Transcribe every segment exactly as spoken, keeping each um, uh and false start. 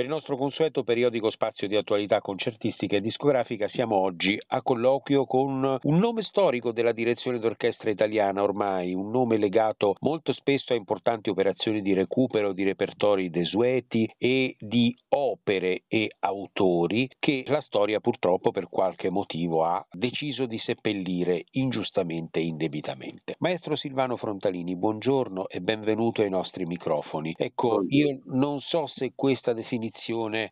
Per il nostro consueto periodico spazio di attualità concertistica e discografica siamo oggi a colloquio con un nome storico della direzione d'orchestra italiana ormai, un nome legato molto spesso a importanti operazioni di recupero di repertori desueti e di opere e autori che la storia purtroppo per qualche motivo ha deciso di seppellire ingiustamente e indebitamente. Maestro Silvano Frontalini, buongiorno e benvenuto ai nostri microfoni. Ecco, io non so se questa definizione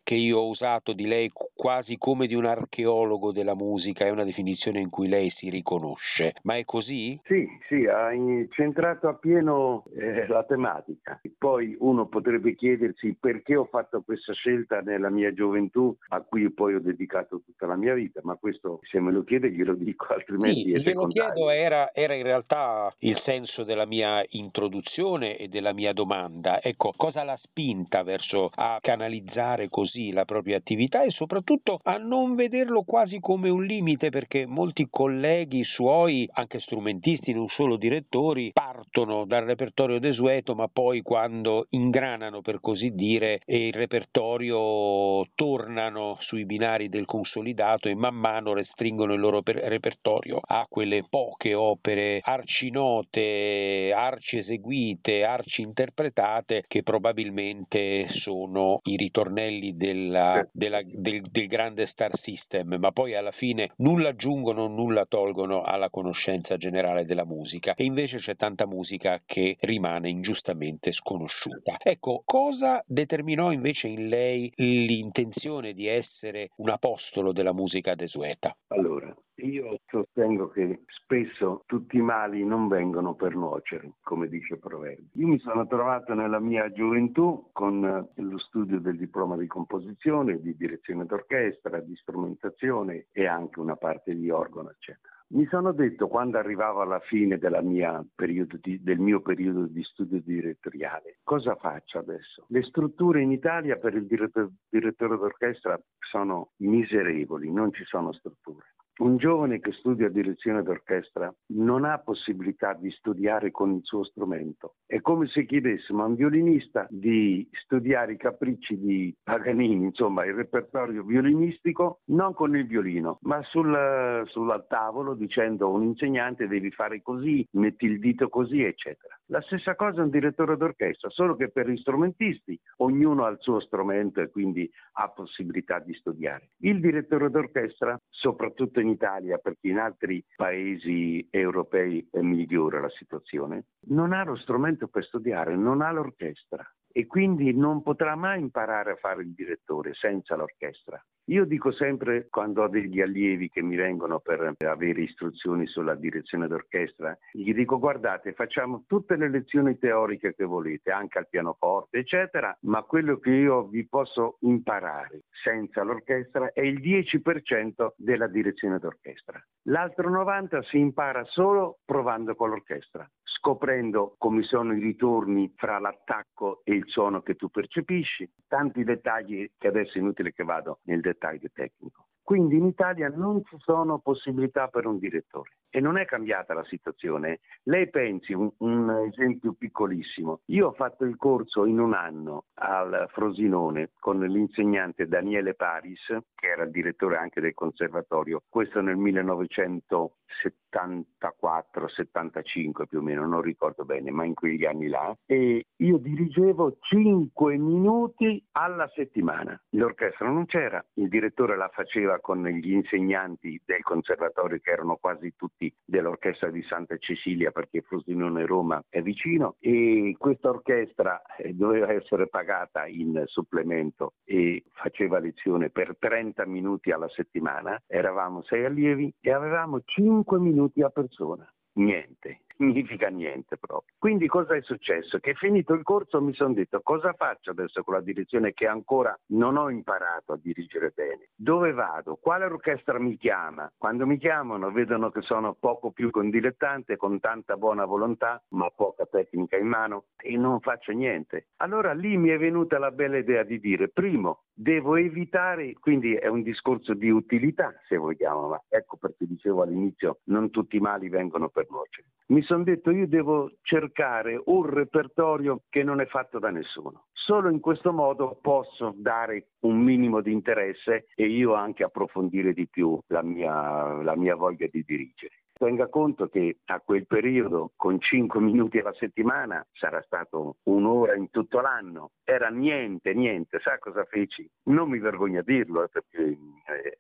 che io ho usato di lei quasi come di un archeologo della musica è una definizione in cui lei si riconosce, ma è così? Sì, sì, ha centrato appieno eh, la tematica. Poi uno potrebbe chiedersi perché ho fatto questa scelta nella mia gioventù, a cui poi ho dedicato tutta la mia vita, ma questo se me lo chiede glielo dico, altrimenti sì, è secondario. Glielo chiedo, era, era in realtà il senso della mia introduzione e della mia domanda. Ecco, cosa l'ha spinta verso a canalizzare così la propria attività e soprattutto a non vederlo quasi come un limite, perché molti colleghi suoi, anche strumentisti, non solo direttori, partono dal repertorio desueto, ma poi quando ingranano, per così dire, e il repertorio, tornano sui binari del consolidato e man mano restringono il loro repertorio a quelle poche opere arcinote, arci eseguite, arci interpretate che probabilmente sono i ritorni tornelli della, della, del, del grande star system, ma poi alla fine nulla aggiungono, nulla tolgono alla conoscenza generale della musica, e invece c'è tanta musica che rimane ingiustamente sconosciuta. Ecco, cosa determinò invece in lei l'intenzione di essere un apostolo della musica desueta? Allora, io sostengo che spesso tutti i mali non vengono per nuocere, come dice il proverbio. Io mi sono trovato nella mia gioventù con lo studio del diploma di composizione, di direzione d'orchestra, di strumentazione e anche una parte di organo, eccetera. Mi sono detto, quando arrivavo alla fine della mia periodo di, del mio periodo di studio direttoriale, cosa faccio adesso? Le strutture in Italia per il direttore, direttore d'orchestra sono miserevoli, non ci sono strutture. Un giovane che studia direzione d'orchestra non ha possibilità di studiare con il suo strumento. È come se chiedessimo a un violinista di studiare i capricci di Paganini, insomma il repertorio violinistico, non con il violino, ma sul, sul tavolo, dicendo a un insegnante devi fare così, metti il dito così, eccetera. La stessa cosa un direttore d'orchestra, solo che per gli strumentisti ognuno ha il suo strumento e quindi ha possibilità di studiare. Il direttore d'orchestra, soprattutto in in Italia, perché in altri paesi europei è migliore la situazione, non ha lo strumento per studiare, non ha l'orchestra e quindi non potrà mai imparare a fare il direttore senza l'orchestra. Io dico sempre, quando ho degli allievi che mi vengono per avere istruzioni sulla direzione d'orchestra, gli dico guardate, facciamo tutte le lezioni teoriche che volete, anche al pianoforte eccetera, ma quello che io vi posso imparare senza l'orchestra è il dieci per cento della direzione d'orchestra. L'altro novanta per cento si impara solo provando con l'orchestra, scoprendo come sono i ritorni fra l'attacco e il suono che tu percepisci, tanti dettagli che adesso è inutile che vado nel dettaglio taglio tecnico. Quindi in Italia non ci sono possibilità per un direttore e non è cambiata la situazione. Lei pensi, un, un esempio piccolissimo, io ho fatto il corso in un anno al Frosinone con l'insegnante Daniele Paris, che era il direttore anche del conservatorio, questo nel millenovecentosettantaquattro settantacinque più o meno, non ricordo bene, ma in quegli anni là, e io dirigevo cinque minuti alla settimana. L'orchestra non c'era, il direttore la faceva con gli insegnanti del conservatorio che erano quasi tutti dell'orchestra di Santa Cecilia, perché Frosinone Roma è vicino, e questa orchestra doveva essere pagata in supplemento e faceva lezione per trenta minuti alla settimana. Eravamo sei allievi e avevamo cinque minuti a persona. Niente, significa niente proprio. Quindi cosa è successo? Che finito il corso mi sono detto cosa faccio adesso con la direzione che ancora non ho imparato a dirigere bene? Dove vado? Quale orchestra mi chiama? Quando mi chiamano vedono che sono poco più che un dilettante, con tanta buona volontà ma poca tecnica in mano, e non faccio niente. Allora lì mi è venuta la bella idea di dire, primo, Devo evitare, quindi è un discorso di utilità se vogliamo, ma ecco perché dicevo all'inizio non tutti i mali vengono per voce. Mi sono detto io devo cercare un repertorio che non è fatto da nessuno. Solo in questo modo posso dare un minimo di interesse e io anche approfondire di più la mia, la mia voglia di dirigere. Tenga conto che a quel periodo, con cinque minuti alla settimana, sarà stato un'ora in tutto l'anno, era niente, niente. Sa cosa feci? Non mi vergogno a dirlo, eh, perché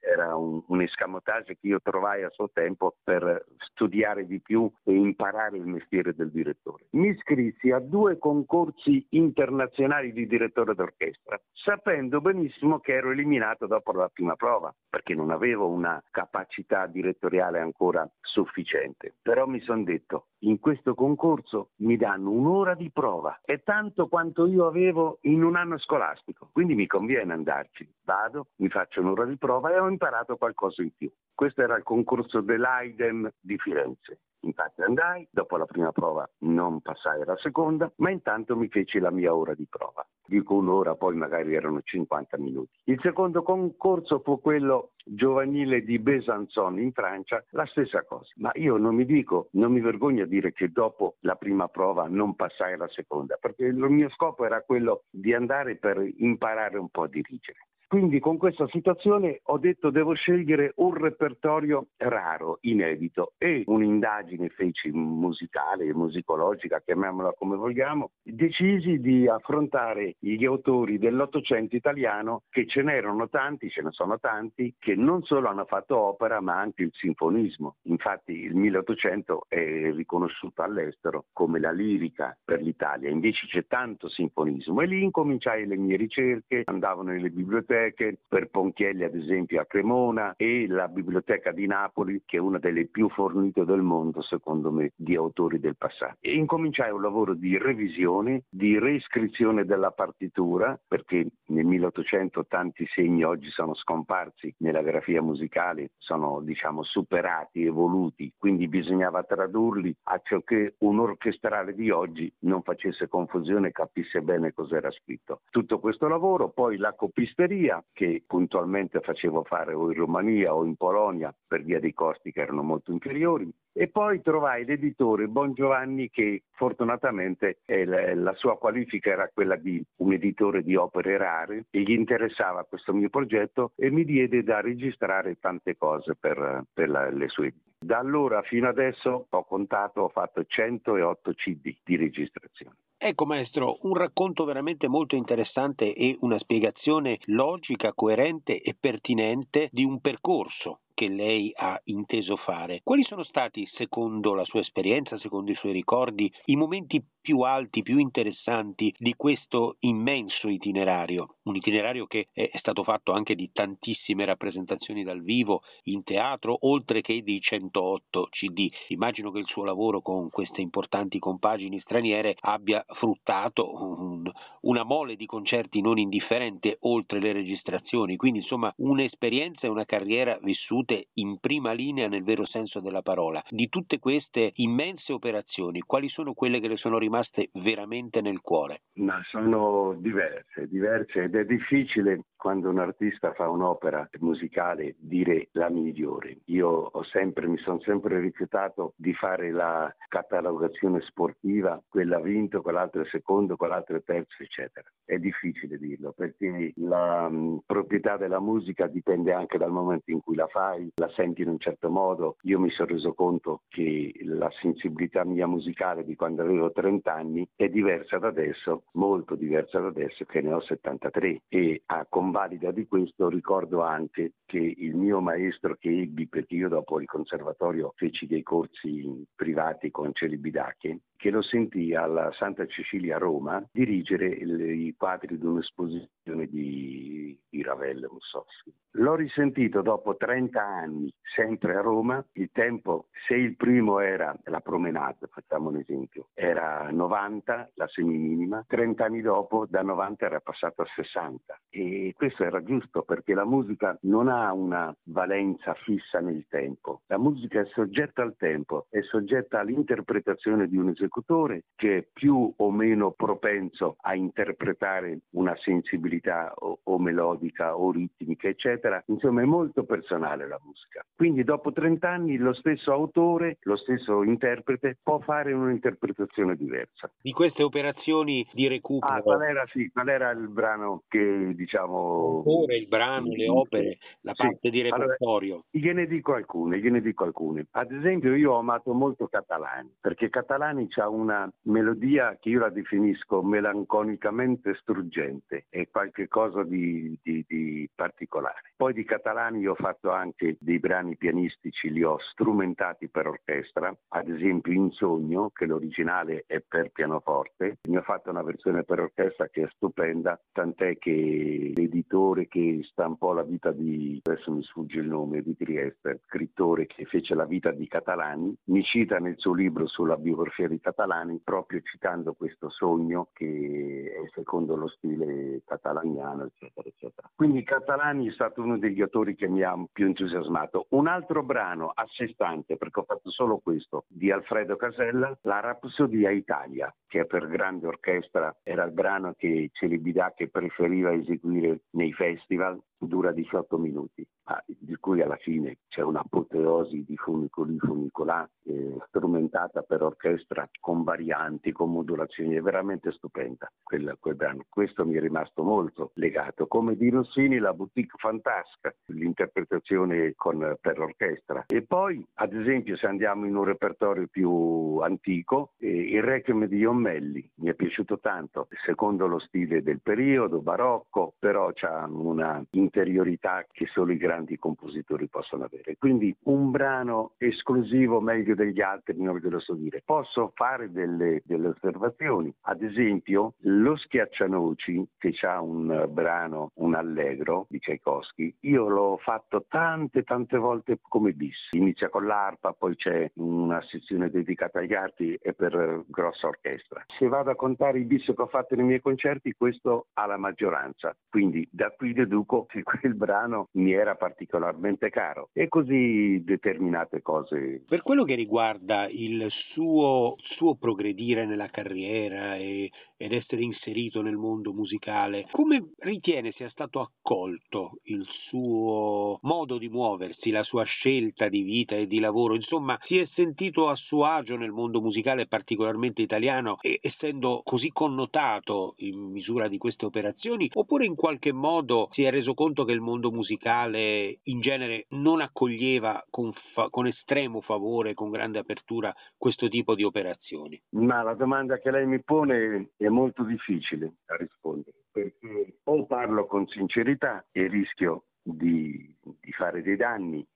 era un, un escamotage che io trovai a suo tempo per studiare di più e imparare il mestiere del direttore. Mi iscrissi a due concorsi internazionali di direttore d'orchestra, sapendo benissimo che ero eliminato dopo la prima prova, perché non avevo una capacità direttoriale ancora sufficiente. Sufficiente. Però mi sono detto, in questo concorso mi danno un'ora di prova, è tanto quanto io avevo in un anno scolastico, quindi mi conviene andarci. Vado, mi faccio un'ora di prova e ho imparato qualcosa in più. Questo era il concorso dell'AIDEM di Firenze. Infatti andai, dopo la prima prova non passai alla seconda, ma intanto mi feci la mia ora di prova. Dico un'ora, poi magari erano cinquanta minuti. Il secondo concorso fu quello giovanile di Besançon in Francia, la stessa cosa. Ma io non mi dico, non mi vergogno a dire che dopo la prima prova non passai alla seconda, perché il mio scopo era quello di andare per imparare un po' a dirigere. Quindi con questa situazione ho detto devo scegliere un repertorio raro, inedito, e un'indagine feci musicale, musicologica, chiamiamola come vogliamo, decisi di affrontare gli autori dell'Ottocento italiano, che ce n'erano tanti, ce ne sono tanti, che non solo hanno fatto opera ma anche il sinfonismo. Infatti il milleottocento è riconosciuto all'estero come la lirica per l'Italia, invece c'è tanto sinfonismo, e lì incominciai le mie ricerche, andavano nelle biblioteche, per Ponchielli ad esempio a Cremona, e la Biblioteca di Napoli, che è una delle più fornite del mondo secondo me di autori del passato, e incominciai un lavoro di revisione, di reiscrizione della partitura, perché nel milleottocento tanti segni oggi sono scomparsi nella grafia musicale, sono diciamo superati, evoluti, quindi bisognava tradurli affinché che un orchestrale di oggi non facesse confusione e capisse bene cos'era scritto. Tutto questo lavoro, poi la copisteria che puntualmente facevo fare o in Romania o in Polonia per via dei costi che erano molto inferiori, e poi trovai l'editore Bongiovanni, che fortunatamente eh, la, la sua qualifica era quella di un editore di opere rare, e gli interessava questo mio progetto e mi diede da registrare tante cose per, per la, le sue. Da allora fino adesso ho contato, ho fatto centootto C D di registrazione. Ecco maestro, un racconto veramente molto interessante e una spiegazione logica, coerente e pertinente di un percorso che lei ha inteso fare. Quali sono stati, secondo la sua esperienza, secondo i suoi ricordi, i momenti più alti, più interessanti di questo immenso itinerario? Un itinerario che è stato fatto anche di tantissime rappresentazioni dal vivo, in teatro, oltre che di centootto C D. Immagino che il suo lavoro con queste importanti compagini straniere abbia fruttato un, una mole di concerti non indifferente, oltre le registrazioni. Quindi insomma un'esperienza e una carriera vissuta in prima linea nel vero senso della parola. Di tutte queste immense operazioni, quali sono quelle che le sono rimaste veramente nel cuore? Ma sono diverse, diverse, ed è difficile quando un artista fa un'opera musicale dire la migliore. Io ho sempre, mi sono sempre rifiutato di fare la catalogazione sportiva, quella ha vinto, quell'altro è secondo, quell'altro è terzo, eccetera. È difficile dirlo perché la mh, proprietà della musica dipende anche dal momento in cui la fai, la senti in un certo modo. Io mi sono reso conto che la sensibilità mia musicale di quando avevo trenta anni è diversa da adesso, molto diversa da adesso che ne ho settantatré, e a convalida di questo ricordo anche che il mio maestro che ebbi, perché io dopo il conservatorio feci dei corsi privati con Celibidache, che lo sentì alla Santa Cecilia a Roma dirigere i quadri di un'esposizione di, di Ravel e Mussorgski. L'ho risentito dopo trenta anni, sempre a Roma. Il tempo, se il primo era la promenata, facciamo un esempio, era novanta, la semiminima, trenta anni dopo da novanta era passato a sessanta, e questo era giusto perché la musica non ha una valenza fissa nel tempo. La musica è soggetta al tempo, è soggetta all'interpretazione di un esecutore che è più o meno propenso a interpretare una sensibilità o, o melodica o ritmica, eccetera. Insomma, è molto personale la musica. Quindi dopo trenta anni lo stesso autore, lo stesso interprete può fare un'interpretazione diversa. Di queste operazioni di recupero... Ah, qual era, sì, qual era il brano che, diciamo... Ora il brano, le opere, la sì. parte di repertorio. Allora, gliene dico alcune, gliene dico alcune. Ad esempio io ho amato molto Catalani, perché Catalani c'ha una melodia che io la definisco melanconicamente struggente, è qualche cosa di, di, di particolare. Poi di Catalani io ho fatto anche dei brani pianistici, li ho strumentati per orchestra, ad esempio In Sogno, che l'originale è per pianoforte, ne ho fatto una versione per orchestra che è stupenda, tant'è che l'editore che stampò La vita di, adesso mi sfugge il nome, di Trieste, scrittore che fece La vita di Catalani, mi cita nel suo libro sulla biografia di Catalani proprio citando questo Sogno che è secondo lo stile catalaniano, eccetera, eccetera. Quindi Catalani è stato uno degli autori che mi ha più entusiasmato. Un altro brano a sé stante, perché ho fatto solo questo, di Alfredo Casella, La Rapsodia Italia, che per grande orchestra era il brano che Celibidache preferiva eseguire nei festival, dura diciotto minuti, ah, di cui alla fine c'è un'apoteosi di funicoli funicolà eh, strumentata per orchestra con varianti, con modulazioni, è veramente stupenda quel, quel brano. Questo mi è rimasto molto legato, come di Rossini La Boutique Fantasca, l'interpretazione con, per orchestra. E poi ad esempio se andiamo in un repertorio più antico, eh, il Requiem di Iommelli mi è piaciuto tanto, secondo lo stile del periodo barocco, però c'ha una interiorità che solo i grandi compositori possono avere. Quindi un brano esclusivo meglio degli altri non ve lo so dire. Posso fare delle, delle osservazioni, ad esempio lo Schiaccianoci, che c'ha un brano, un allegro di Tchaikovsky, io l'ho fatto tante tante volte come bis, inizia con l'arpa, poi c'è una sezione dedicata agli archi e per grossa orchestra. Se vado a contare i bis che ho fatto nei miei concerti, questo ha la maggioranza, quindi da qui deduco che quel brano mi era particolarmente caro, e così determinate cose. Per quello che riguarda il suo, suo progredire nella carriera e, ed essere inserito nel mondo musicale, come ritiene sia stato accolto il suo modo di muoversi, la sua scelta di vita e di lavoro? Insomma, si è sentito a suo agio nel mondo musicale particolarmente italiano, e, essendo così connotato in misura di queste operazioni, oppure in qualche modo si è reso conto che il mondo musicale in genere non accoglieva con, fa- con estremo favore, con grande apertura, questo tipo di operazioni? Ma la domanda che lei mi pone è molto difficile da rispondere, perché o parlo con sincerità e rischio di, di fare dei danni,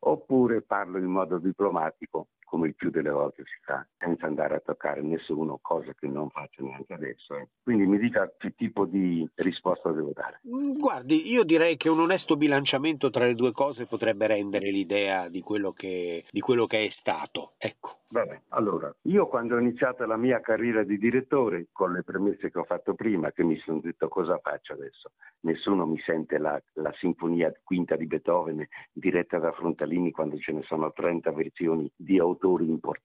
oppure parlo in modo diplomatico, come il più delle volte si fa, senza andare a toccare nessuno, cosa che non faccio neanche adesso. Eh. Quindi mi dica che tipo di risposta devo dare. Guardi, io direi che un onesto bilanciamento tra le due cose potrebbe rendere l'idea di quello che, di quello che è stato. Ecco. Vabbè, allora, io quando ho iniziato la mia carriera di direttore, con le premesse che ho fatto prima, che mi sono detto cosa faccio adesso? Nessuno mi sente la, la sinfonia quinta di Beethoven diretta da Frontalini quando ce ne sono trenta versioni di autore,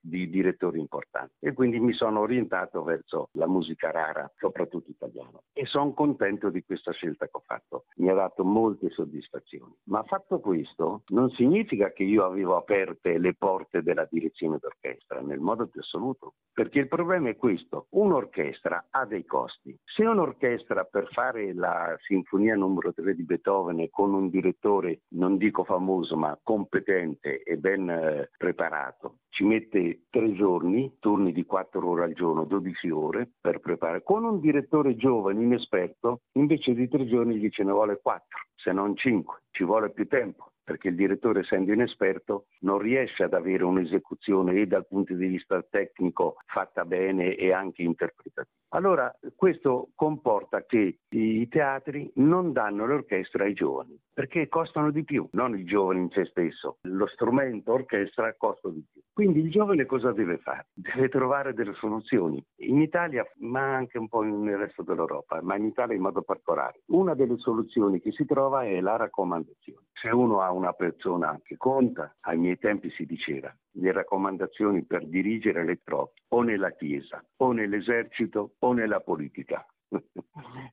di direttori importanti, e quindi mi sono orientato verso la musica rara, soprattutto italiana, e sono contento di questa scelta che ho fatto, mi ha dato molte soddisfazioni. Ma fatto questo non significa che io avevo aperte le porte della direzione d'orchestra nel modo più assoluto, perché il problema è questo: un'orchestra ha dei costi. Se un'orchestra per fare la sinfonia numero tre di Beethoven con un direttore, non dico famoso, ma competente e ben eh, preparato, ci mette tre giorni, turni di quattro ore al giorno, dodici ore per preparare. Con un direttore giovane, inesperto, invece di tre giorni gli ce ne vuole quattro, se non cinque, ci vuole più tempo. perché il direttore, essendo inesperto, non riesce ad avere un'esecuzione e dal punto di vista tecnico fatta bene e anche interpretativa. Allora questo comporta che i teatri non danno l'orchestra ai giovani, perché costano di più, non il giovane in se stesso, lo strumento orchestra costa di più. Quindi il giovane cosa deve fare? Deve trovare delle soluzioni. In Italia, ma anche un po' nel resto dell'Europa, ma in Italia in modo particolare, una delle soluzioni che si trova è la raccomandazione. Se uno ha una persona che conta, ai miei tempi si diceva, le raccomandazioni per dirigere le troppe o nella Chiesa o nell'esercito o nella politica.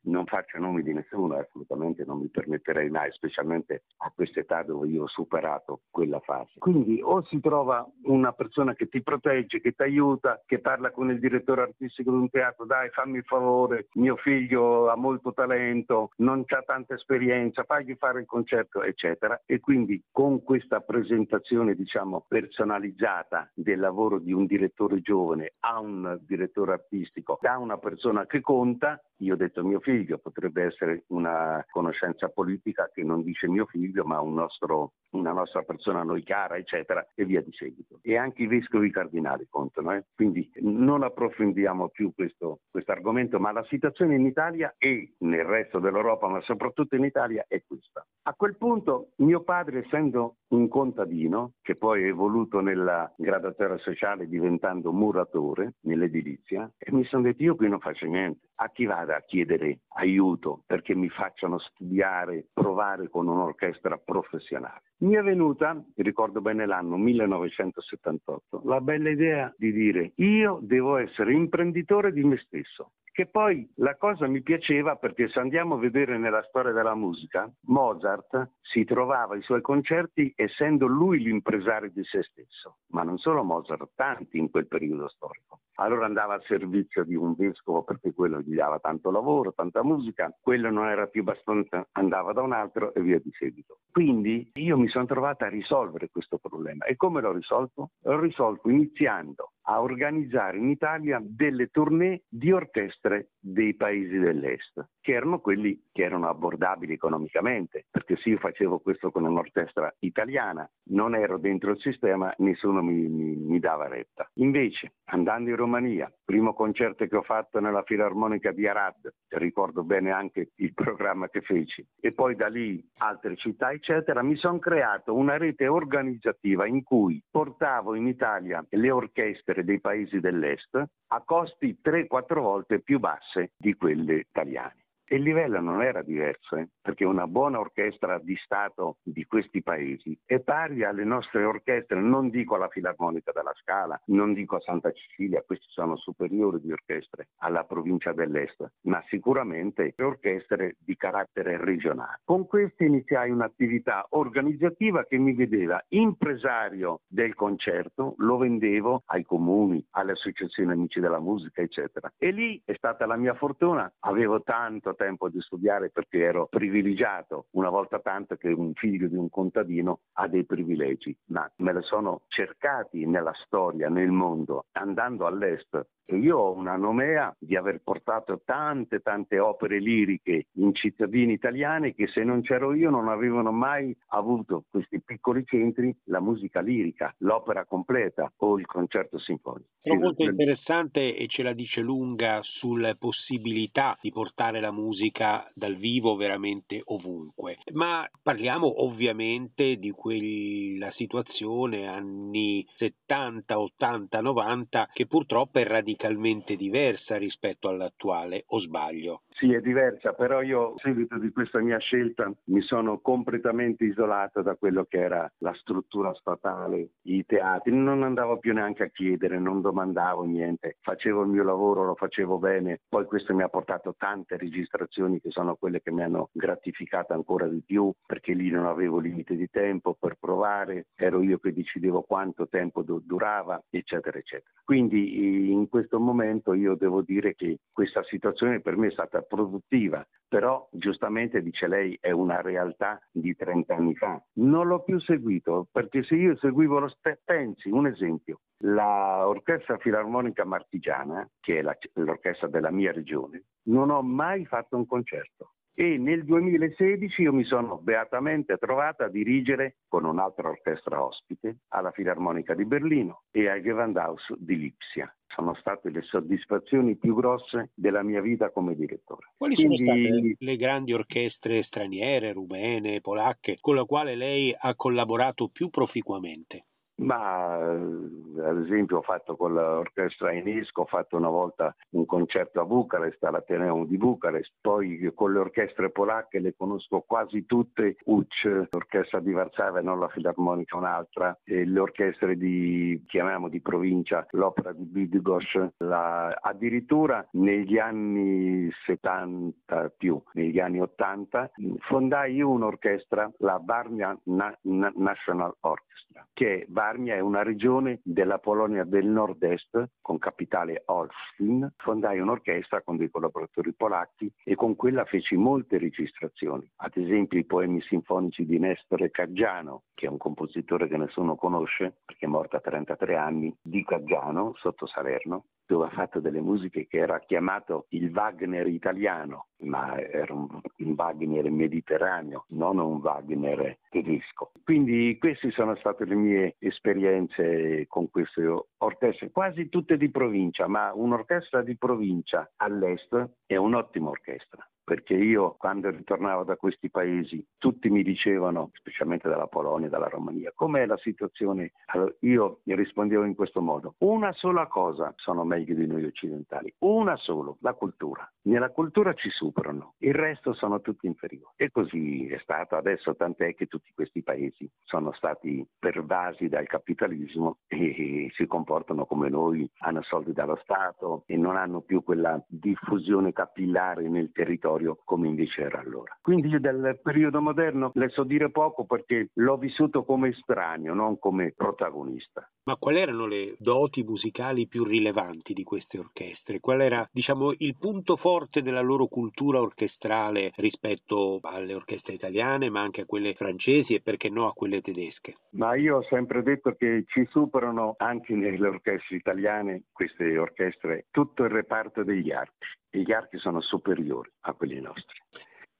Non faccio nomi di nessuno, assolutamente non mi permetterei mai, specialmente a quest'età dove io ho superato quella fase. Quindi o si trova una persona che ti protegge, che ti aiuta, che parla con il direttore artistico di un teatro, dai fammi il favore, mio figlio ha molto talento, non c'ha tanta esperienza, fagli fare il concerto, eccetera. E quindi con questa presentazione, diciamo, personalizzata del lavoro di un direttore giovane a un direttore artistico, da una persona che conta, io ho detto mio figlio, potrebbe essere una conoscenza politica che non dice mio figlio ma un nostro, una nostra persona a noi cara, eccetera, e via di seguito. E anche i vescovi cardinali contano, eh? Quindi non approfondiamo più questo argomento, ma la situazione in Italia e nel resto dell'Europa, ma soprattutto in Italia, è questa. A quel punto mio padre, essendo un contadino, che poi è evoluto nella graduatoria sociale diventando muratore nell'edilizia, e mi sono detto io qui non faccio niente, a chi vada a chiedere aiuto perché mi facciano studiare, provare con un'orchestra professionale. Mi è venuta, ricordo bene l'anno millenovecentosettantotto, la bella idea di dire io devo essere imprenditore di me stesso. Che poi la cosa mi piaceva perché se andiamo a vedere nella storia della musica, Mozart si trovava i suoi concerti essendo lui l'impresario di se stesso, ma non solo Mozart, tanti in quel periodo storico. Allora andava al servizio di un vescovo perché quello gli dava tanto lavoro, tanta musica, quello non era più abbastanza, andava da un altro e via di seguito. Quindi io mi sono trovata a risolvere questo problema. E come l'ho risolto? L'ho risolto iniziando a organizzare in Italia delle tournée di orchestre dei paesi dell'est, che erano quelli che erano abbordabili economicamente, perché se io facevo questo con un'orchestra italiana non ero dentro il sistema, nessuno mi, mi, mi dava retta. Invece, andando in Romania, primo concerto che ho fatto nella Filarmonica di Arad, ricordo bene anche il programma che feci, e poi da lì altre città eccetera, mi sono creato una rete organizzativa in cui portavo in Italia le orchestre dei paesi dell'est a costi tre quattro volte più basse di quelle italiane. E il livello non era diverso, eh? Perché una buona orchestra di Stato di questi paesi è pari alle nostre orchestre, non dico alla Filarmonica della Scala, non dico a Santa Cecilia, questi sono superiori di orchestre alla provincia dell'est, ma sicuramente orchestre di carattere regionale. Con questi iniziai un'attività organizzativa che mi vedeva impresario del concerto, lo vendevo ai comuni, alle associazioni amici della musica, eccetera. E lì è stata la mia fortuna, avevo tanto tempo di studiare perché ero privilegiato, una volta tanto che un figlio di un contadino ha dei privilegi, ma me le sono cercati nella storia, nel mondo, andando all'est. E io ho una nomea di aver portato tante tante opere liriche in cittadini italiani che se non c'ero io non avevano mai avuto, questi piccoli centri, la musica lirica, l'opera completa o il concerto sinfonico. È molto interessante e ce la dice lunga sulle possibilità di portare la musica dal vivo veramente ovunque. Ma parliamo ovviamente di quella situazione anni settanta, ottanta, novanta che purtroppo è radicata radicalmente diversa rispetto all'attuale, o sbaglio? Sì, è diversa, però io a seguito di questa mia scelta mi sono completamente isolato da quello che era la struttura statale, i teatri, non andavo più neanche a chiedere, non domandavo niente, facevo il mio lavoro, lo facevo bene, poi questo mi ha portato tante registrazioni che sono quelle che mi hanno gratificato ancora di più, perché lì non avevo limite di tempo per provare, ero io che decidevo quanto tempo durava, eccetera, eccetera. Quindi in questo In questo momento io devo dire che questa situazione per me è stata produttiva, però giustamente dice lei è una realtà di trent'anni fa. Non l'ho più seguito, perché se io seguivo lo step, pensi, un esempio, la Orchestra Filarmonica Martigiana, che è la, l'orchestra della mia regione, non ho mai fatto un concerto. e nel duemilasedici io mi sono beatamente trovata a dirigere con un'altra orchestra ospite alla Filarmonica di Berlino e al Gewandhaus di Lipsia. Sono state le soddisfazioni più grosse della mia vita come direttore. Quali Quindi... sono state le grandi orchestre straniere, rumene, polacche, con la quale lei ha collaborato più proficuamente? Ma ad esempio ho fatto con l'orchestra Enescu, ho fatto una volta un concerto a Bucarest, all'Ateneum di Bucarest, poi con le orchestre polacche le conosco quasi tutte, U C, l'orchestra di Varsavia, non la Filarmonica, un'altra, e le orchestre di, chiamiamo di provincia, l'opera di Bydgoszcz, la, addirittura negli anni settanta più, negli anni ottanta fondai un'orchestra, la Varna Na- Na- National Orchestra, che Varna è una regione della Polonia del nord-est con capitale Olsztyn. Fondai un'orchestra con dei collaboratori polacchi e con quella feci molte registrazioni, ad esempio i poemi sinfonici di Nestore Caggiano, che è un compositore che nessuno conosce perché è morto a trentatré anni, di Caggiano sotto Salerno, dove ha fatto delle musiche che era chiamato il Wagner italiano, ma era un Wagner mediterraneo, non un Wagner tedesco. Quindi queste sono state le mie esperienze con queste orchestre, quasi tutte di provincia, ma un'orchestra di provincia all'est è un'ottima orchestra. Perché io quando ritornavo da questi paesi tutti mi dicevano, specialmente dalla Polonia, dalla Romania, com'è la situazione? Allora, io rispondevo in questo modo: una sola cosa sono meglio di noi occidentali, una sola, la cultura. Nella cultura ci superano, il resto sono tutti inferiori. E così è stato adesso, tant'è che tutti questi paesi sono stati pervasi dal capitalismo e si comportano come noi, hanno soldi dallo Stato e non hanno più quella diffusione capillare nel territorio come invece era allora. Quindi io del periodo moderno le so dire poco perché l'ho vissuto come estraneo, non come protagonista. Ma quali erano le doti musicali più rilevanti di queste orchestre? Qual era, diciamo, il punto forte della loro cultura orchestrale rispetto alle orchestre italiane, ma anche a quelle francesi e perché no a quelle tedesche? Ma io ho sempre detto che ci superano anche nelle orchestre italiane, queste orchestre, tutto il reparto degli archi. Gli archi sono superiori a quelli nostri.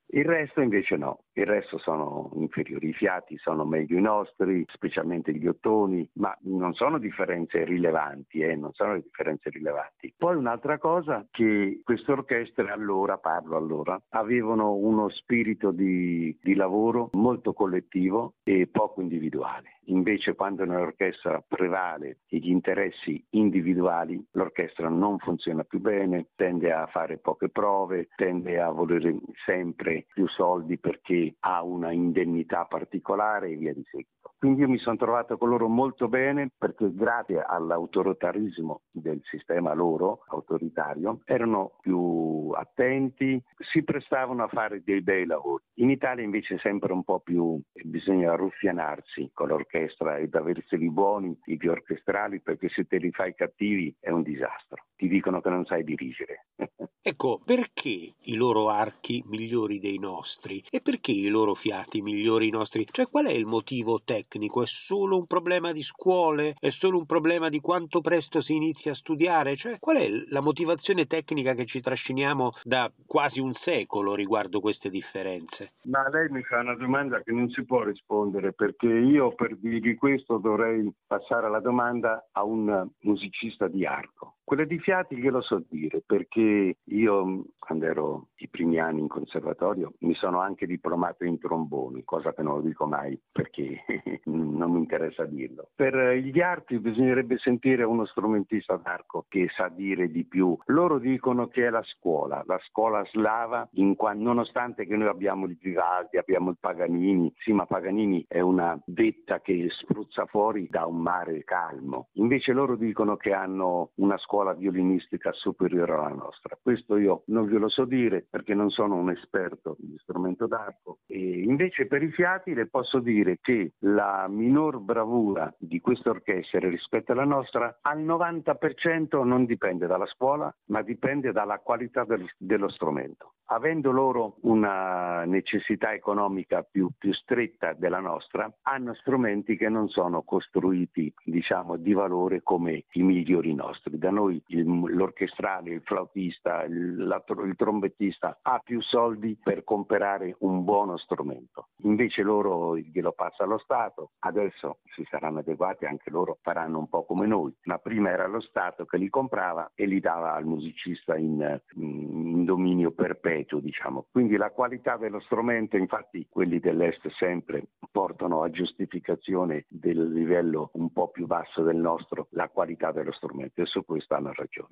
Il resto invece no, il resto sono inferiori, i fiati sono meglio i nostri, specialmente gli ottoni, ma non sono differenze rilevanti, eh, non sono differenze rilevanti. Poi un'altra cosa, che queste orchestre allora, parlo allora, avevano uno spirito di, di lavoro molto collettivo e poco individuale. Invece quando nell'orchestra prevale gli interessi individuali, l'orchestra non funziona più bene, tende a fare poche prove, tende a volere sempre più soldi perché ha una indennità particolare e via di seguito. Quindi io mi sono trovato con loro molto bene perché grazie all'autoritarismo del sistema loro, autoritario, erano più attenti, si prestavano a fare dei bei lavori. In Italia invece sempre un po' più bisogna ruffianarsi con l'orchestra ed averseli buoni, i più orchestrali, perché se te li fai cattivi è un disastro. Ti dicono che non sai dirigere. Ecco, perché i loro archi migliori dei nostri e perché i loro fiati migliori nostri? Cioè, qual è il motivo tecnico? È solo un problema di scuole? È solo un problema di quanto presto si inizia a studiare? Cioè, qual è la motivazione tecnica che ci trasciniamo da quasi un secolo riguardo queste differenze? Ma lei mi fa una domanda che non si può rispondere, perché io per dirvi questo dovrei passare la domanda a un musicista di arco. Quella di fiati glielo so dire, perché io quando ero i primi anni in conservatorio mi sono anche diplomato in tromboni, cosa che non lo dico mai perché non mi interessa dirlo. Per gli archi bisognerebbe sentire uno strumentista d'arco che sa dire di più. Loro dicono che è la scuola, la scuola slava, in qua, nonostante che noi abbiamo il Vivaldi, abbiamo il Paganini, sì, ma Paganini è una vetta che spruzza fuori da un mare calmo. Invece loro dicono che hanno una scuola scuola violinistica superiore alla nostra. Questo io non ve lo so dire perché non sono un esperto di strumento d'arco, e invece per i fiati le posso dire che la minor bravura di queste orchestre rispetto alla nostra al novanta per cento non dipende dalla scuola, ma dipende dalla qualità del, dello strumento. Avendo loro una necessità economica più, più stretta della nostra, hanno strumenti che non sono costruiti, diciamo, di valore come i migliori nostri. Da noi noi l'orchestrale, il flautista, il, la, il trombettista ha più soldi per comprare un buono strumento, invece loro glielo passa lo Stato. Adesso si saranno adeguati, anche loro faranno un po' come noi, ma prima era lo Stato che li comprava e li dava al musicista in, in dominio perpetuo, diciamo. Quindi la qualità dello strumento, infatti quelli dell'est sempre portano a giustificazione del livello un po' più basso del nostro la qualità dello strumento, e su questo hanno ragione.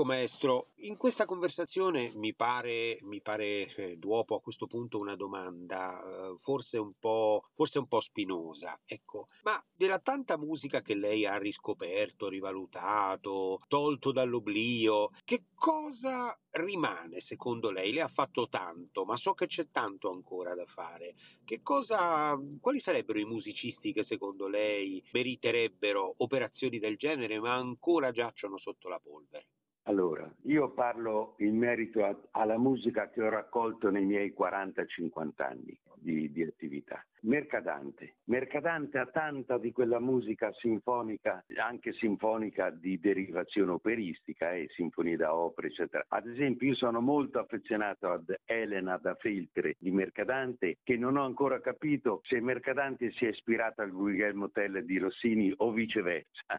Ecco maestro, in questa conversazione mi pare, mi pare eh, duopo a questo punto una domanda eh, forse, un po', forse un po' spinosa, ecco, ma della tanta musica che lei ha riscoperto, rivalutato, tolto dall'oblio, che cosa rimane secondo lei? Lei ha fatto tanto, ma so che c'è tanto ancora da fare. Che cosa, quali sarebbero i musicisti che secondo lei meriterebbero operazioni del genere ma ancora giacciono sotto la polvere? Allora, io parlo in merito a, alla musica che ho raccolto nei miei quaranta cinquanta anni di, di attività. Mercadante. Mercadante ha tanta di quella musica sinfonica, anche sinfonica di derivazione operistica, eh, sinfonie da opera, eccetera. Ad esempio, io sono molto affezionato ad Elena da Feltre di Mercadante, che non ho ancora capito se Mercadante si è ispirata al Guglielmo Tell di Rossini o viceversa.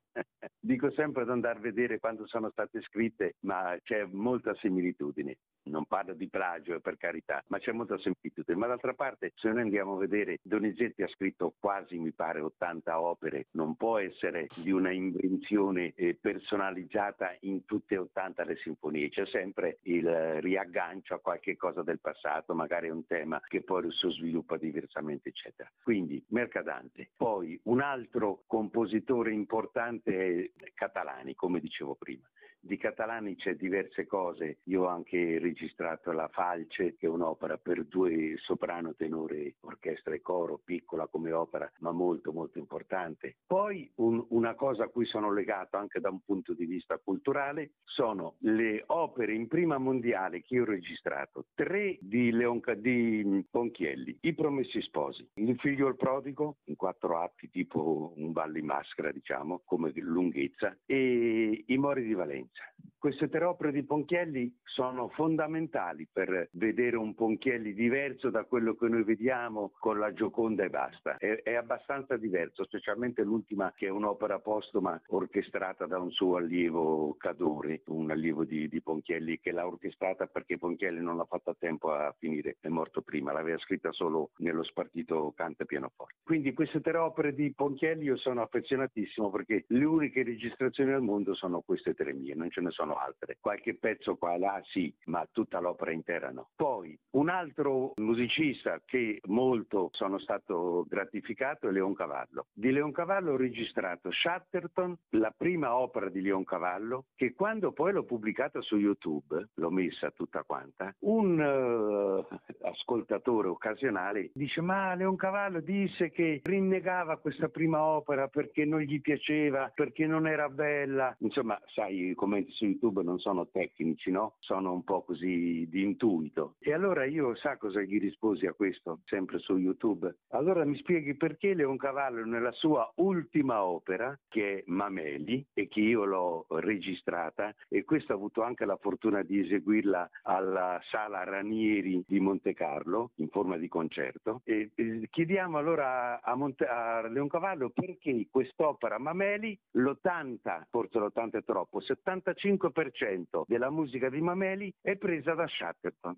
Dico sempre ad andare a vedere quando sono state scritte, ma c'è molta similitudine. Non parlo di plagio, per carità, ma c'è molta semplice. Ma d'altra parte, se noi andiamo a vedere, Donizetti ha scritto quasi, mi pare, ottanta opere. Non può essere di una invenzione eh, personalizzata in tutte ottanta le sinfonie. C'è sempre il eh, riaggancio a qualche cosa del passato, magari un tema che poi lo sviluppa diversamente, eccetera. Quindi Mercadante. Poi un altro compositore importante è Catalani, come dicevo prima. Di Catalani c'è diverse cose. Io ho anche registrato La Falce, che è un'opera per due soprano, tenore, orchestra e coro, piccola come opera, ma molto molto importante. Poi un, una cosa a cui sono legato anche da un punto di vista culturale sono le opere in prima mondiale che io ho registrato. Tre di, Leonca, di Ponchielli, I Promessi Sposi, Il Figlio il Prodigo, in quattro atti tipo un ballo in maschera, diciamo, come lunghezza, e I Mori di Valenza. Queste tre opere di Ponchielli sono fondamentali per vedere un Ponchielli diverso da quello che noi vediamo con La Gioconda e basta. È, è abbastanza diverso, specialmente l'ultima, che è un'opera postuma orchestrata da un suo allievo Cadore, un allievo di, di Ponchielli, che l'ha orchestrata perché Ponchielli non l'ha fatta a tempo a finire, è morto prima, l'aveva scritta solo nello spartito canta pianoforte. Quindi queste tre opere di Ponchielli io sono affezionatissimo, perché le uniche registrazioni al mondo sono queste tre mie, non ce ne sono altre. Qualche pezzo qua e là sì, ma tutta l'opera intera no. Poi un altro musicista che molto sono stato gratificato è Leoncavallo. Di Leoncavallo ho registrato Chatterton, la prima opera di Leoncavallo, che quando poi l'ho pubblicata su YouTube, l'ho messa tutta quanta, un uh, ascoltatore occasionale dice: ma Leoncavallo disse che rinnegava questa prima opera perché non gli piaceva, perché non era bella. Insomma, sai, i commenti su YouTube non sono tecnici, no? Sono un po' così di intuito. E allora io, sa cosa gli risposi a questo, sempre su YouTube? Allora mi spieghi perché Leoncavallo nella sua ultima opera, che è Mameli, e che io l'ho registrata, e questo ho avuto anche la fortuna di eseguirla alla Sala Ranieri di Monte Carlo in forma di concerto, e, e chiediamo allora a, Monte- a Leoncavallo perché quest'opera Mameli, l'ottanta, forse l'ottanta è troppo, settantacinque per cento della musica di Mameli è presa da Chatterton.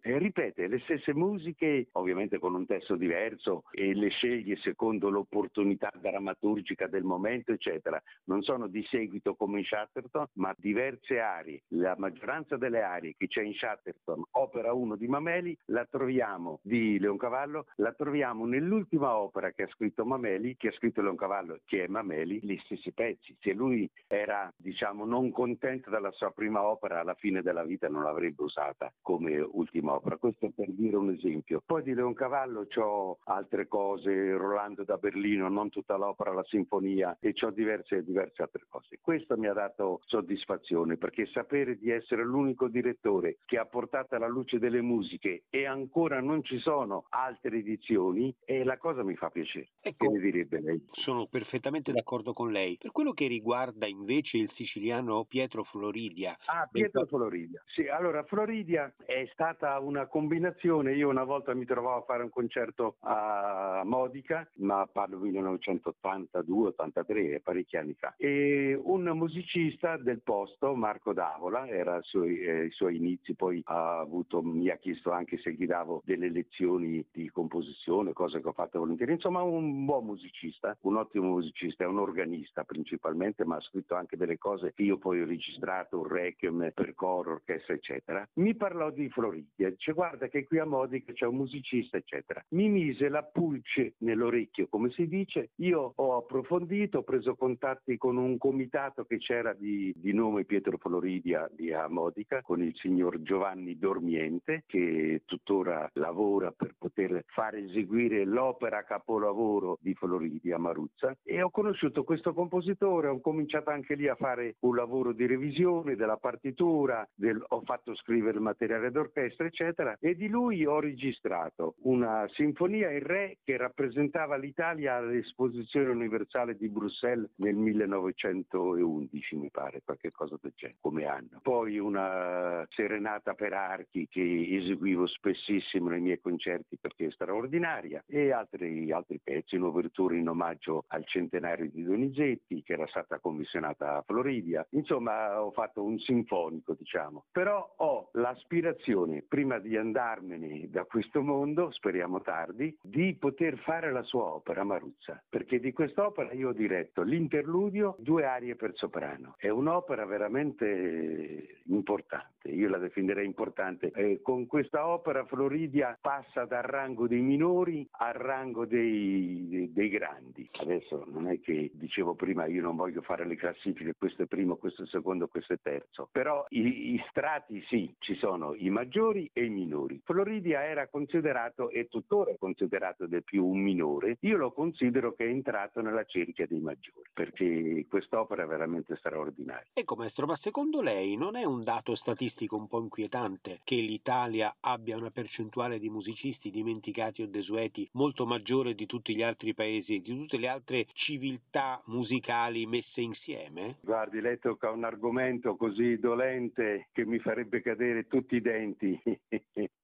E ripete le stesse musiche, ovviamente con un testo diverso, e le sceglie secondo l'opportunità drammaturgica del momento, eccetera. Non sono di seguito come in Chatterton, ma diverse aree. La maggioranza delle aree che c'è in Chatterton, opera uno di Mameli, la troviamo di Leoncavallo, la troviamo nell'ultima opera che ha scritto Mameli, che ha scritto Leoncavallo, che è Mameli, gli stessi pezzi. Se lui era, diciamo, non contento della sua prima opera, alla fine della vita non l'avrebbe usata come ultima opera. Questo per dire un esempio. Poi di Leoncavallo c'ho altre cose, Rolando da Berlino, non tutta l'opera, la sinfonia, e c'ho diverse, diverse altre cose. Questo mi ha dato soddisfazione, perché sapere di essere l'unico direttore che ha portato alla luce delle musiche e ancora non ci sono altre edizioni, e la cosa mi fa piacere. Ecco, che ne direbbe lei? Sono perfettamente d'accordo con lei. Per quello che riguarda invece il siciliano Pietro Floridia. Ah, Pietro Floridia. Sì, allora Floridia è stata una combinazione. Io una volta mi trovavo a fare un concerto a Modica, ma parlo millenovecentottantadue ottantatré, parecchi anni fa. E un musicista del posto, Marco Davola, era ai suoi, eh, suoi inizi, poi ha avuto, mi ha chiesto anche se gli davo delle lezioni di composizione, cosa che ho fatto volentieri. Insomma, un buon musicista, un ottimo musicista, è un organista principalmente, ma ha scritto anche delle cose che io poi ho registrato un requiem per coro, orchestra eccetera, mi parlò di Floridia, dice guarda che qui a Modica c'è un musicista eccetera, mi mise la pulce nell'orecchio come si dice, io ho approfondito, ho preso contatti con un comitato che c'era di, di nome Pietro Floridia di a Modica, con il signor Giovanni Dormiente che tuttora lavora per poter far eseguire l'opera capolavoro di Floridia, Maruzza, e ho conosciuto questo compositore, ho cominciato anche lì a fare un lavoro di revisione della partitura, del, ho fatto scrivere il materiale d'orchestra eccetera, e di lui ho registrato una sinfonia in re che rappresentava l'Italia all'esposizione universale di Bruxelles nel millenovecentoundici mi pare, qualche cosa del genere come anno, poi una serenata per archi che eseguivo spessissimo nei miei concerti perché è straordinaria, e altri, altri pezzi, un'ouverture in omaggio al centenario di Donizetti che era stata commissionata a Floridia, insomma ho fatto un sinfonico diciamo, però ho l'aspirazione prima di andarmene da questo mondo, speriamo tardi, di poter fare la sua opera Maruzza, perché di quest'opera io ho diretto l'interludio, due arie per soprano, è un'opera veramente importante, io la definirei importante, e con questa opera Floridia passa dal rango dei minori al rango dei, dei, dei grandi. Adesso non è che dicevo prima io non voglio fare le classifiche, questo è primo, questo è secondo, questo è terzo, però i, i strati sì, ci sono i maggiori e i minori. Floridia era considerato e tuttora è considerato del più un minore, io lo considero che è entrato nella cerchia dei maggiori perché quest'opera è veramente straordinaria. Ecco maestro, ma secondo lei non è un dato statistico un po' inquietante che l'Italia abbia una percentuale di musicisti dimenticati o desueti molto maggiore di tutti gli altri paesi e di tutte le altre civiltà musicali messe insieme? Guardi, lei tocca un argomento così dolente che mi farebbe cadere tutti i denti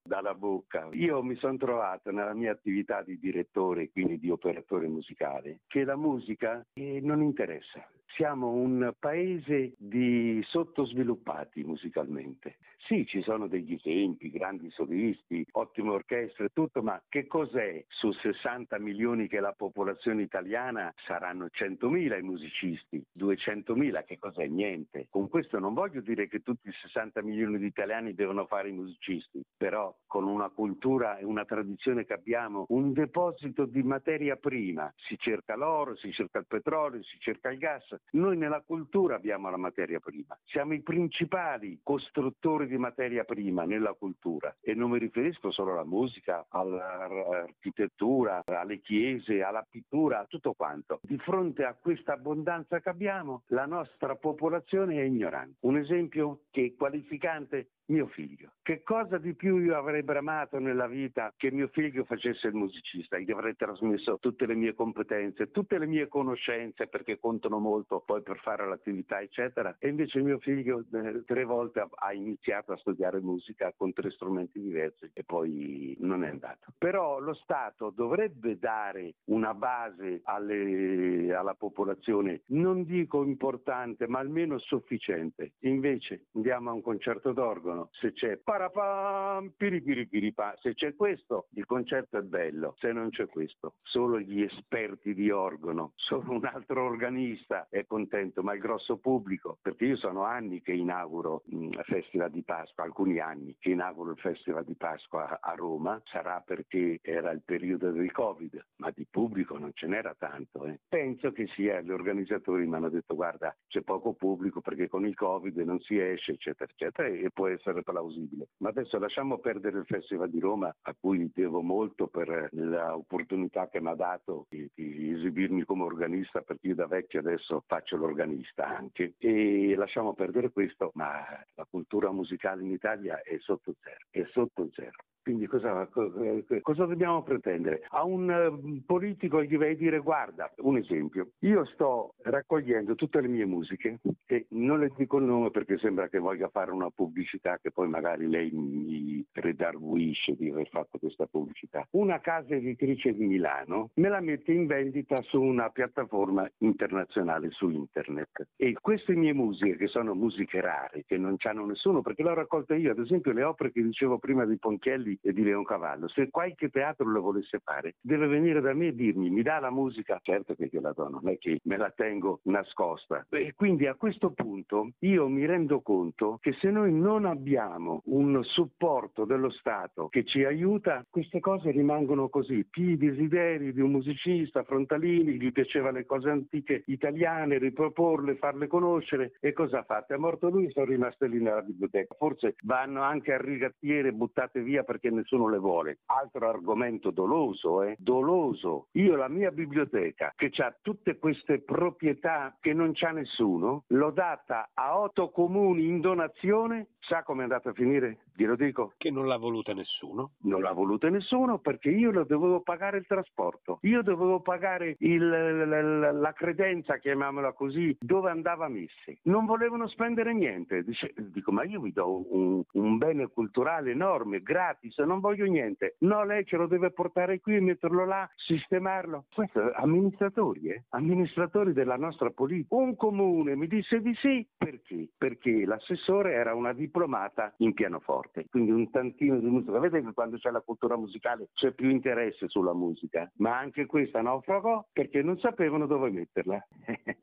dalla bocca. Io mi sono trovato nella mia attività di direttore, quindi di operatore musicale, che la musica eh, non interessa. Siamo un paese di sottosviluppati musicalmente. Sì, ci sono degli esempi, grandi solisti, ottime orchestre e tutto, ma che cos'è? Su sessanta milioni che è la popolazione italiana saranno centomila i musicisti, duecentomila, che cos'è? Niente. Con questo non voglio dire che tutti i sessanta milioni di italiani devono fare i musicisti, però con una cultura e una tradizione che abbiamo, un deposito di materia prima, si cerca l'oro, si cerca il petrolio, si cerca il gas, noi nella cultura abbiamo la materia prima, siamo i principali costruttori di materia prima nella cultura, e non mi riferisco solo alla musica, all'architettura, alle chiese, alla pittura, a tutto quanto. Di fronte a questa abbondanza che abbiamo, la nostra popolazione è ignorante. Un esempio che è qualificante: mio figlio. Che cosa di più io avrei bramato nella vita che mio figlio facesse il musicista? Gli avrei trasmesso tutte le mie competenze, tutte le mie conoscenze, perché contano molto poi per fare l'attività eccetera, e invece mio figlio eh, tre volte ha iniziato a studiare musica con tre strumenti diversi e poi non è andato. Però lo Stato dovrebbe dare una base alle, alla popolazione, non dico importante ma almeno sufficiente. Invece andiamo a un concerto d'organo, se c'è parapam, piripiripiripa, se c'è questo il concerto è bello, se non c'è questo solo gli esperti di organo, solo un altro organista è contento, ma il grosso pubblico, perché io sono anni che inauguro il Festival di Pasqua, alcuni anni che inauguro il Festival di Pasqua a Roma, sarà perché era il periodo del Covid, ma di pubblico non ce n'era tanto, eh. Penso che sia, gli organizzatori mi hanno detto guarda c'è poco pubblico perché con il Covid non si esce eccetera eccetera, e può essere plausibile. Ma adesso lasciamo perdere il Festival di Roma, a cui devo molto per l'opportunità che mi ha dato di, di esibirmi come organista, perché io da vecchio adesso faccio l'organista anche, e lasciamo perdere questo, ma la cultura musicale in Italia è sotto zero, è sotto zero. Quindi cosa, cosa dobbiamo pretendere? A un politico gli vai a dire guarda, un esempio, io sto raccogliendo tutte le mie musiche e non le dico il nome perché sembra che voglia fare una pubblicità che poi magari lei mi redarguisce di aver fatto questa pubblicità. Una casa editrice di Milano me la mette in vendita su una piattaforma internazionale su internet, e queste mie musiche che sono musiche rare, che non c'hanno nessuno perché l'ho raccolta io, ad esempio le opere che dicevo prima di Ponchielli di, di Leoncavallo. Se qualche teatro lo volesse fare, deve venire da me e dirmi: mi dà la musica? Certo che gliela do, non è che me la tengo nascosta. E quindi a questo punto io mi rendo conto che se noi non abbiamo un supporto dello Stato che ci aiuta, queste cose rimangono così. I desideri di un musicista, Frontalini, gli piaceva le cose antiche italiane, riproporle, farle conoscere, e cosa ha fatto? È morto lui, sono rimaste lì nella biblioteca. Forse vanno anche a rigattiere, buttate via perché nessuno le vuole. Altro argomento doloso, eh? Doloso. Io la mia biblioteca, che ha tutte queste proprietà che non c'ha nessuno, l'ho data a otto comuni in donazione. Sa come è andata a finire? Glielo dico? Che non l'ha voluta nessuno. Non l'ha voluta nessuno perché io lo dovevo pagare il trasporto, io dovevo pagare il, la, la credenza, chiamiamola così, dove andava messi. Non volevano spendere niente. Dice, dico, ma io vi do un, un bene culturale enorme, gratis, non voglio niente. No, lei ce lo deve portare qui, metterlo là, sistemarlo. Questi amministratori, eh? amministratori della nostra politica. Un comune mi disse di sì, perché? Perché l'assessore era una diplomata in pianoforte, quindi un tantino di musica. Vedete che quando c'è la cultura musicale c'è più interesse sulla musica, ma anche questa naufragò perché non sapevano dove metterla.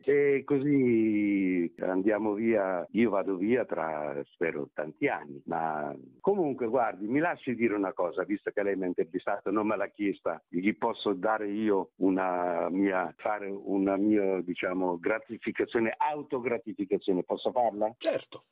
E così andiamo via, io vado via tra, spero, tanti anni. Ma comunque, guardi, mi lasci dire una cosa, visto che lei mi ha intervistato, non me l'ha chiesta, gli posso dare io una mia, fare una mia, diciamo, gratificazione, autogratificazione, posso farla? Certo.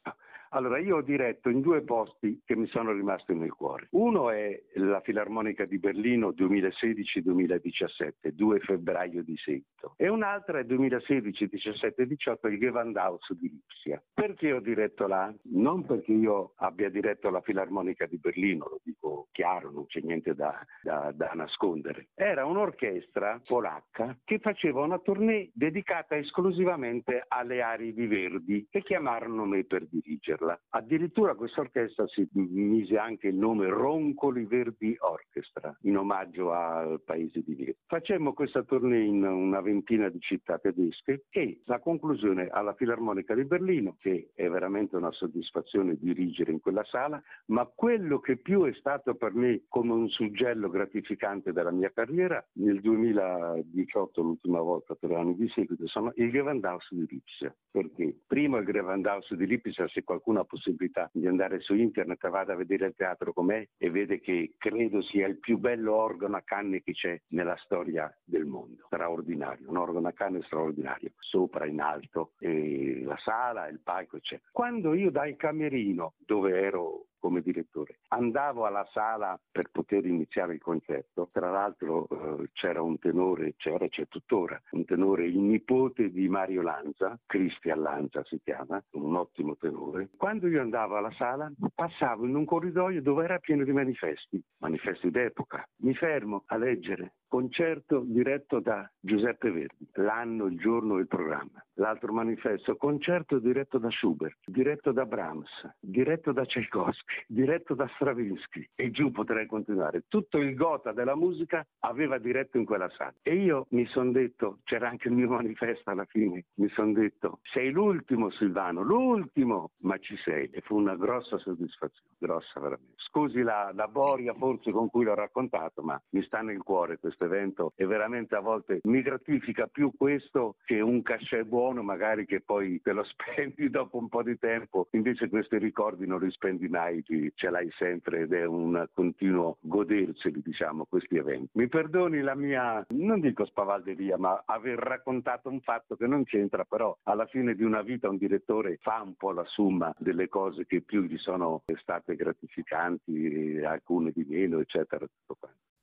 Allora, io ho diretto in due posti che mi sono rimasti nel cuore. Uno è la Filarmonica di Berlino duemilasedici duemiladiciassette, due febbraio di seguito, e un'altra è duemilasedici diciassette diciotto, il Gewandhaus di Lipsia. Perché ho diretto là? Non perché io abbia diretto la Filarmonica di Berlino, lo dico chiaro, non c'è niente da, da, da nascondere. Era un'orchestra polacca che faceva una tournée dedicata esclusivamente alle aree di Verdi e chiamarono me per dirigere. Addirittura questa orchestra si mise anche il nome Roncoli Verdi Orchestra, in omaggio al paese di Verdi. Facemmo questa tournée in una ventina di città tedesche e la conclusione alla Filarmonica di Berlino, che è veramente una soddisfazione dirigere in quella sala, ma quello che più è stato per me come un suggello gratificante della mia carriera, nel duemiladiciotto, l'ultima volta, per anni di seguito, sono il Gewandhaus di Lipsia. Perché? Primo il Gewandhaus di Lipsia, se qualcuno una possibilità di andare su internet, vada a vedere il teatro com'è e vede che credo sia il più bello organo a canne che c'è nella storia del mondo. Straordinario, un organo a canne straordinario, sopra, in alto, e la sala, il palco eccetera. Quando io dal camerino dove ero come direttore andavo alla sala per poter iniziare il concerto, tra l'altro eh, c'era un tenore, c'era, c'è tuttora, un tenore, il nipote di Mario Lanza, Cristian Lanza si chiama, un ottimo tenore. Quando io andavo alla sala passavo in un corridoio dove era pieno di manifesti, manifesti d'epoca. Mi fermo a leggere: concerto diretto da Giuseppe Verdi, l'anno, il giorno e il programma. L'altro manifesto: concerto diretto da Schubert, diretto da Brahms, diretto da Tchaikovsky, diretto da Stravinsky, e giù potrei continuare. Tutto il gotha della musica aveva diretto in quella sala. E io mi sono detto, c'era anche il mio manifesto alla fine, mi sono detto: sei l'ultimo Silvano, l'ultimo, ma ci sei. E fu una grossa soddisfazione, grossa veramente. Scusi la, la boria forse con cui l'ho raccontato, ma mi sta nel cuore questo evento, e veramente a volte mi gratifica più questo che un cachet buono magari che poi te lo spendi dopo un po' di tempo. Invece questi ricordi non li spendi mai, ce l'hai sempre, ed è un continuo goderceli, diciamo, questi eventi. Mi perdoni la mia, non dico spavalderia, ma aver raccontato un fatto che non c'entra, però alla fine di una vita un direttore fa un po' la somma delle cose che più gli sono state gratificanti, alcune di meno eccetera, tutto quanto.